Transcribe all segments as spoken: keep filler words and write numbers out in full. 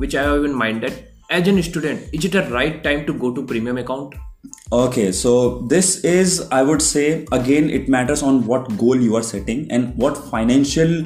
which I have in mind that as a student, is it a right time to go to premium account? Okay, so this is, I would say, again, it matters on what goal you are setting and what financial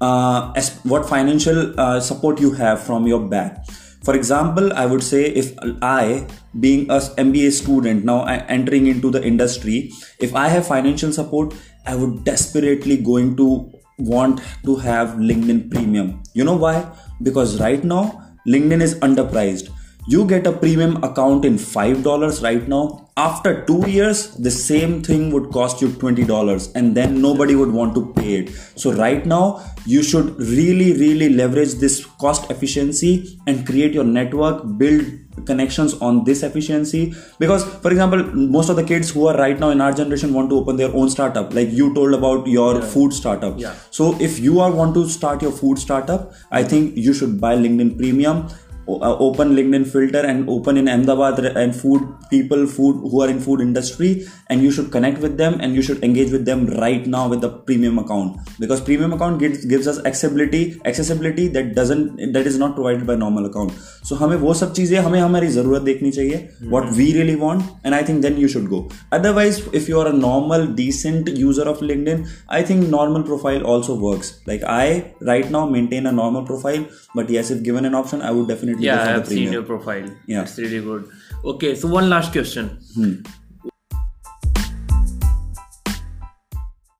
uh, as, what financial uh, support you have from your back. For example, I would say if I, being an M B A student, now entering into the industry, if I have financial support, I would desperately going to want to have LinkedIn Premium. You know why? Because right now, LinkedIn is underpriced. You get a premium account in five dollars right now. After two years, the same thing would cost you twenty dollars and then nobody would want to pay it. So right now, you should really, really leverage this cost efficiency and create your network, build connections on this efficiency. Because, for example, most of the kids who are right now in our generation want to open their own startup, like you told about your yeah. food startup. Yeah. So if you are want to start your food startup, I think you should buy LinkedIn Premium. Open LinkedIn filter and open in Ahmedabad and food people food who are in food industry, and you should connect with them and you should engage with them right now with the premium account, because premium account gives, gives us accessibility accessibility that doesn't that is not provided by normal account. So हमें वो सब चीजें हमें हमारी जरूरत देखनी चाहिए, what we really want, and I think then you should go. Otherwise, if you are a normal decent user of LinkedIn, I think normal profile also works. Like I right now maintain a normal profile, but yes, if given an option, I would definitely. Yeah, I have seen your profile. Yeah. It's really good. Okay, so one last question. Hmm.